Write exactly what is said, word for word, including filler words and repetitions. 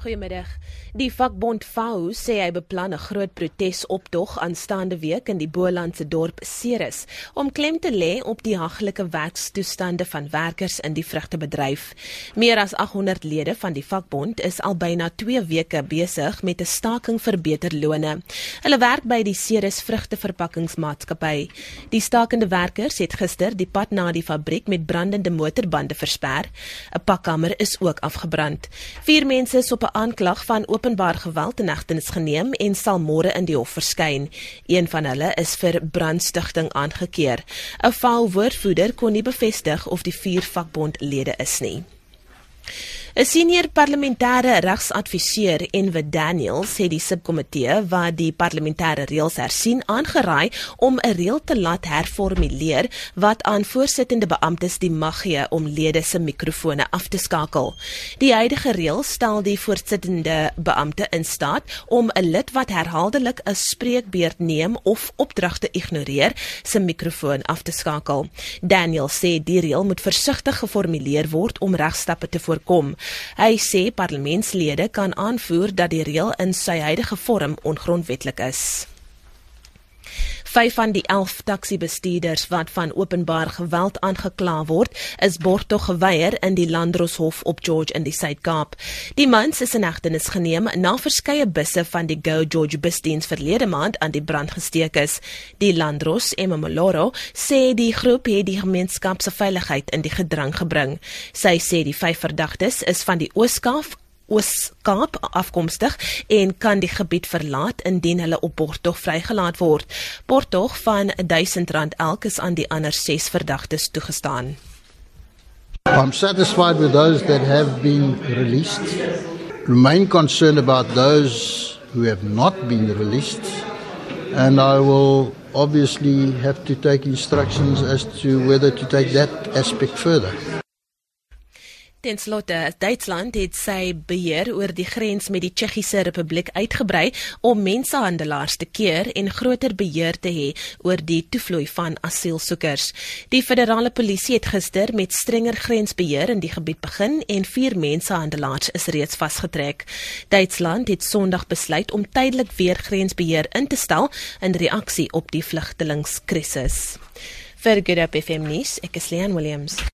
Goeiemiddag. Die vakbond F A W U sê hy beplan 'n groot protesoptog aanstaande week in die Bolandse dorp Ceres om klem te lê op die haglike werkstoestande van werkers in die vrugtebedryf. Meer as agt honderd lede van die vakbond is al byna twee weke besig met 'n staking vir beter lone. Hulle werk by die Ceres Vrugteverpakkingsmaatskappy. Die stakende werkers het gister die pad na die fabriek met brandende motorbande versper. 'n Pakkamer is ook afgebrand. Vier mense is op 'n aanklag van openbaar geweld in hegtenis geneem en sal môre in die hof verskyn. Een van hulle is vir brandstigting aangekeer. 'n F A W U-woordvoerder kon nie bevestig of die vier vakbondlede is nie. 'n Senior parlementêre regsadviseur Enve Daniels het die subkomitee wat die parlementêre reëls hersien aangeraai om 'n reël te laat herformuleer wat aan voorsittende beamptes die mag gee om lede se mikrofone af te skakel. Die huidige reël stel die voorsittende beampte in staat om 'n lid wat herhaaldelik 'n spreekbeurt neem of opdragte ignoreer, se mikrofoon af te skakel. Daniels sê die reël moet versigtig geformuleer word om regstappe te voorkom. Hy sê parlementslede kan aanvoer dat die reël in sy huidige vorm ongrondwetlik is. Vyf van die elf taksibestuurders wat van openbaar geweld aangekla word, is borgtog geweier in die Landroshof op George in die Zuidkaap. Die mans is in hegtenis geneem na verskeie busse van die Go George busdiens verlede maand aan die brand gesteek is. Die Landros, Emma Meloro, sê die groep het die gemeenskap se veiligheid in die gedrang gebring. Sy sê die vyf verdagtes is van die Ooskaaf, Oos-Kaap afkomstig en kan die gebied verlaat indien hulle op borgtog vrygelaat word. Borgtog van duisend rand elk is aan die ander ses verdagtes toegestaan. I'm satisfied with those that have been released. Remain concerned about those who have not been released, and I will obviously have to take instructions as to whether to take that aspect further. Ten slotte, Duitsland het sy beheer oor die grens met die Tsjechise Republiek uitgebrei om mensehandelaars te keer en groter beheer te hê oor die toevloei van asielsoekers. Die federale polisie het gister met strenger grensbeheer in die gebied begin en vier mensehandelaars is reeds vasgetrek. Duitsland het Sondag besluit om tydelik weer grensbeheer in te stel in reaksie op die vlugtelingskrisis. Vir Good Hope F M News, ek is Leanne Williams.